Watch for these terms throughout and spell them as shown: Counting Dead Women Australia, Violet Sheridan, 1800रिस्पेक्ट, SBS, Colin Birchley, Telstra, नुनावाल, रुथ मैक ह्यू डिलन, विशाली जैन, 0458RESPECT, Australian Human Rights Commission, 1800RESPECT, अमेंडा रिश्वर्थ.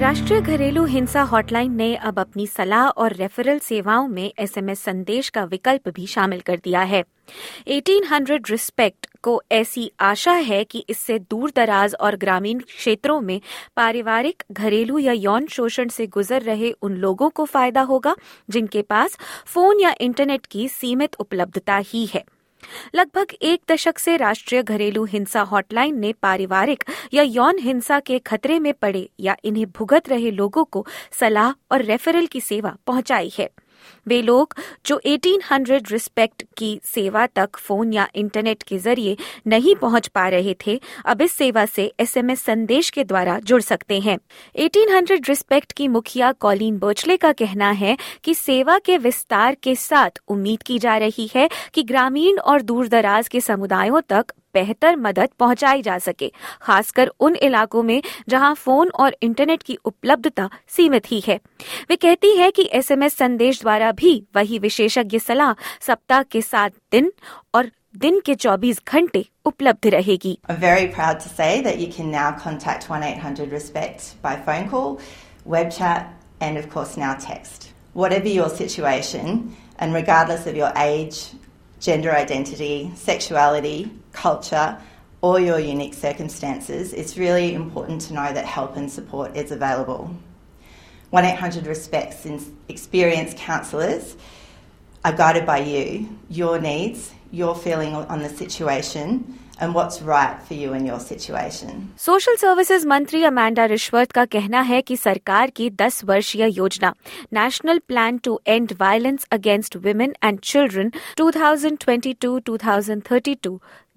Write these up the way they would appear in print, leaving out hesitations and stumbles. राष्ट्रीय घरेलू हिंसा हॉटलाइन ने अब अपनी सलाह और रेफरल सेवाओं में SMS संदेश का विकल्प भी शामिल कर दिया है। 1800 रिस्पेक्ट को ऐसी आशा है कि इससे दूर दराज और ग्रामीण क्षेत्रों में पारिवारिक, घरेलू या यौन शोषण से गुजर रहे उन लोगों को फायदा होगा जिनके पास फोन या इंटरनेट की सीमित उपलब्धता ही है। लगभग 1 दशक से राष्ट्रीय घरेलू हिंसा हॉटलाइन ने पारिवारिक या यौन हिंसा के खतरे में पड़े या इन्हें भुगत रहे लोगों को सलाह और रेफरल की सेवा पहुंचाई है। वे लोग जो 1800 रिस्पेक्ट की सेवा तक फोन या इंटरनेट के जरिए नहीं पहुंच पा रहे थे, अब इस सेवा से SMS संदेश के द्वारा जुड़ सकते हैं। 1800 रिस्पेक्ट की मुखिया कॉलिन बर्चले का कहना है कि सेवा के विस्तार के साथ उम्मीद की जा रही है कि ग्रामीण और दूरदराज के समुदायों तक बेहतर मदद पहुंचाई जा सके, खासकर उन इलाकों में जहां फोन और इंटरनेट की उपलब्धता सीमित ही है। वे कहती है कि SMS संदेश द्वारा भी वही विशेषज्ञ सलाह सप्ताह के 7 दिन और दिन के 24 घंटे उपलब्ध रहेगी। I'm very proud to say that you can now contact 1800RESPECT by phone call, web chat and of course now text. Whatever your situation and regardless of your age, gender identity, sexuality, culture, or your unique circumstances, it's really important to know that help and support is available. 1800RESPECT's experienced counsellors are guided by you, your needs, your feeling on the situation, and what's right for you in your situation. Social services मंत्री अमेंडा रिश्वर्थ का कहना है कि सरकार की 10 वर्षीय योजना national plan to end violence against women and children 2022-2032,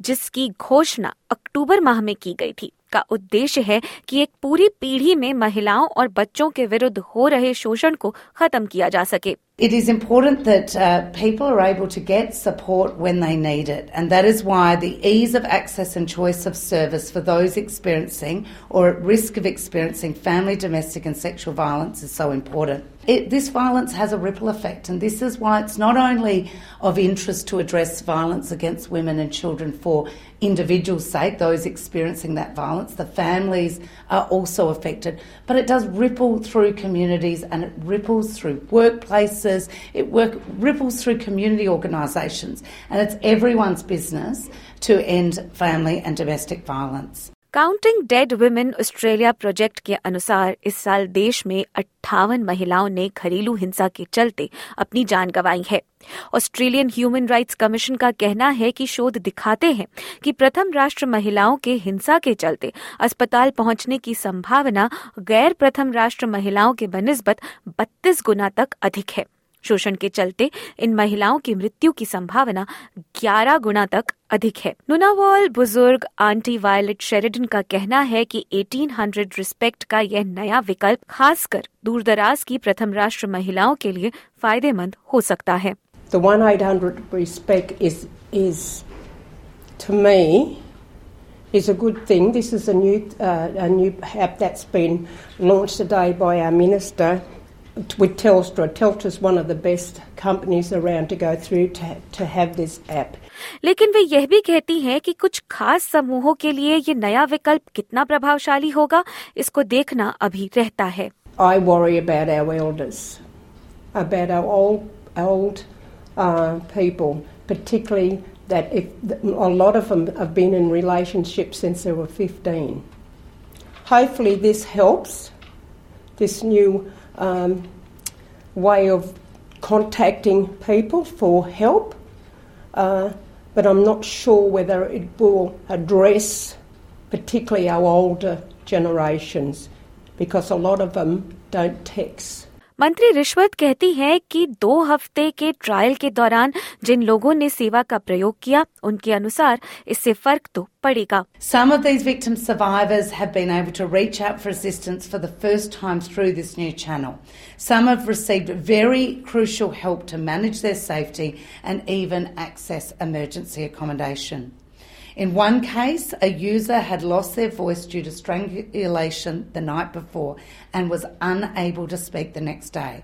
जिसकी घोषणा अक्टूबर माह में की गई थी, का उद्देश्य है कि एक पूरी पीढ़ी में महिलाओं और बच्चों के विरुद्ध हो रहे शोषण को खत्म किया जा सके। It is important that people are able to get support when they need it, and that is why the ease of access and choice of service for those experiencing or at risk of experiencing family, domestic and sexual violence is so important. This violence has a ripple effect, and this is why it's not only of interest to address violence against women and children for individual sake, those experiencing that violence, the families are also affected, but it does ripple through communities and it ripples through workplaces, ripples through community organisations, and it's everyone's business to end family and domestic violence. Counting dead women Australia project के अनुसार इस साल देश में 58 महिलाओं ने घरेलू हिंसा के चलते अपनी जान गंवाई है। ऑस्ट्रेलियन ह्यूमन राइट्स कमीशन का कहना है कि शोध दिखाते हैं कि प्रथम राष्ट्र महिलाओं के हिंसा के चलते अस्पताल पहुंचने की संभावना गैर प्रथम राष्ट्र महिलाओं के बनिस्बत 32 गुना तक अधिक है। शोषण के चलते इन महिलाओं की मृत्यु की संभावना 11 गुना तक अधिक है। नुनावाल बुजुर्ग आंटी वायलेट शेरिडन का कहना है कि 1800 रिस्पेक्ट का यह नया विकल्प खासकर दूरदराज की प्रथम राष्ट्र महिलाओं के लिए फायदेमंद हो सकता है। The 1800 respect is to me is a good thing. This is a new app that's been launched today by our minister. With Telstra is one of the best companies around to go through to have this app. लेकिन वे यह भी कहती हैं कि कुछ खास समूहों के लिए ये नया विकल्प कितना प्रभावशाली होगा, इसको देखना अभी रहता है। I worry about our elders, about our old people, particularly that if a lot of them have been in relationships since they were 15. Hopefully this helps. This new way of contacting people for help, but I'm not sure whether it will address particularly our older generations because a lot of them don't text. मंत्री रिश्वत कहती है कि 2 हफ्ते के trial के दौरान जिन लोगों ने सेवा का प्रयोग किया, उनके अनुसार इससे फर्क तो पड़ेगा। Some of these victim survivors have been able to reach out for assistance for the first time through this new channel. Some have received very crucial help to manage their safety and even access emergency accommodation. In one case, a user had lost their voice due to strangulation the night before and was unable to speak the next day.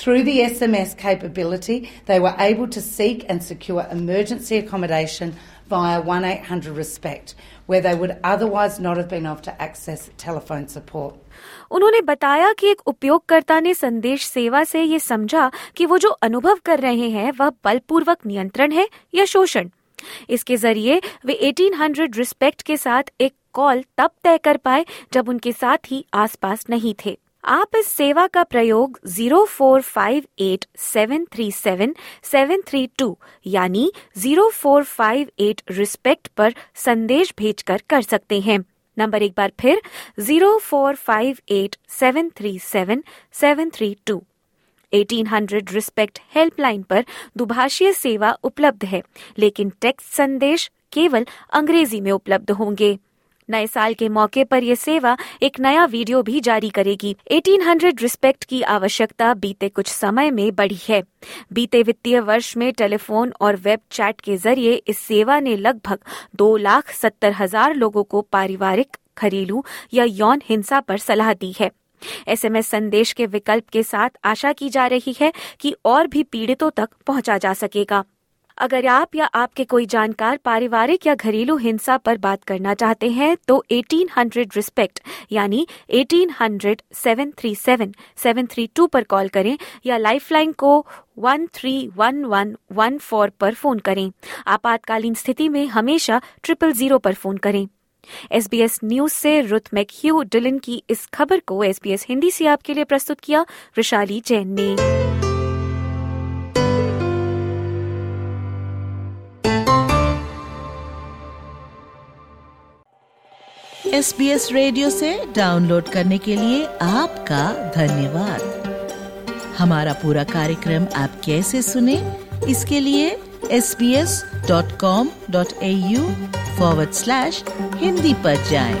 Through the SMS capability, they were able to seek and secure emergency accommodation via 1800RESPECT, where they would otherwise not have been able to access telephone support. उन्होंने बताया कि एक उपयोगकर्ता ने संदेश सेवा से ये समझा कि वो जो अनुभव कर रहे हैं वह बलपूर्वक नियंत्रण है या शोषण। इसके जरिए वे 1800 रिस्पेक्ट के साथ एक कॉल तब तय कर पाए जब उनके साथ ही आसपास नहीं थे। आप इस सेवा का प्रयोग 0458737732 यानी 0458RESPECT पर संदेश भेजकर कर सकते हैं। नंबर एक बार फिर 0458737732। 1800 रिस्पेक्ट हेल्पलाइन पर दुभाषीय सेवा उपलब्ध है, लेकिन टेक्स्ट संदेश केवल अंग्रेजी में उपलब्ध होंगे। नए साल के मौके पर यह सेवा एक नया वीडियो भी जारी करेगी। 1800 रिस्पेक्ट की आवश्यकता बीते कुछ समय में बढ़ी है। बीते वित्तीय वर्ष में टेलीफोन और वेब चैट के जरिए इस सेवा ने लगभग 2,70,000 लोगों को पारिवारिक, घरेलू या यौन हिंसा पर सलाह दी है। SMS संदेश के विकल्प के साथ आशा की जा रही है कि और भी पीड़ितों तक पहुंचा जा सकेगा। अगर आप या आपके कोई जानकार पारिवारिक या घरेलू हिंसा पर बात करना चाहते हैं तो 1800 रिस्पेक्ट यानी 1800 737 732 पर कॉल करें या लाइफलाइन को 131114 पर फोन करें। आपातकालीन स्थिति में हमेशा 000 पर फोन करें। SBS न्यूज से रुथ मैक ह्यू डिलन की इस खबर को SBS हिंदी से आपके लिए प्रस्तुत किया विशाली जैन ने। SBS रेडियो से डाउनलोड करने के लिए आपका धन्यवाद। हमारा पूरा कार्यक्रम आप कैसे सुने, इसके लिए sbs.com.au/hindi पर जाएं।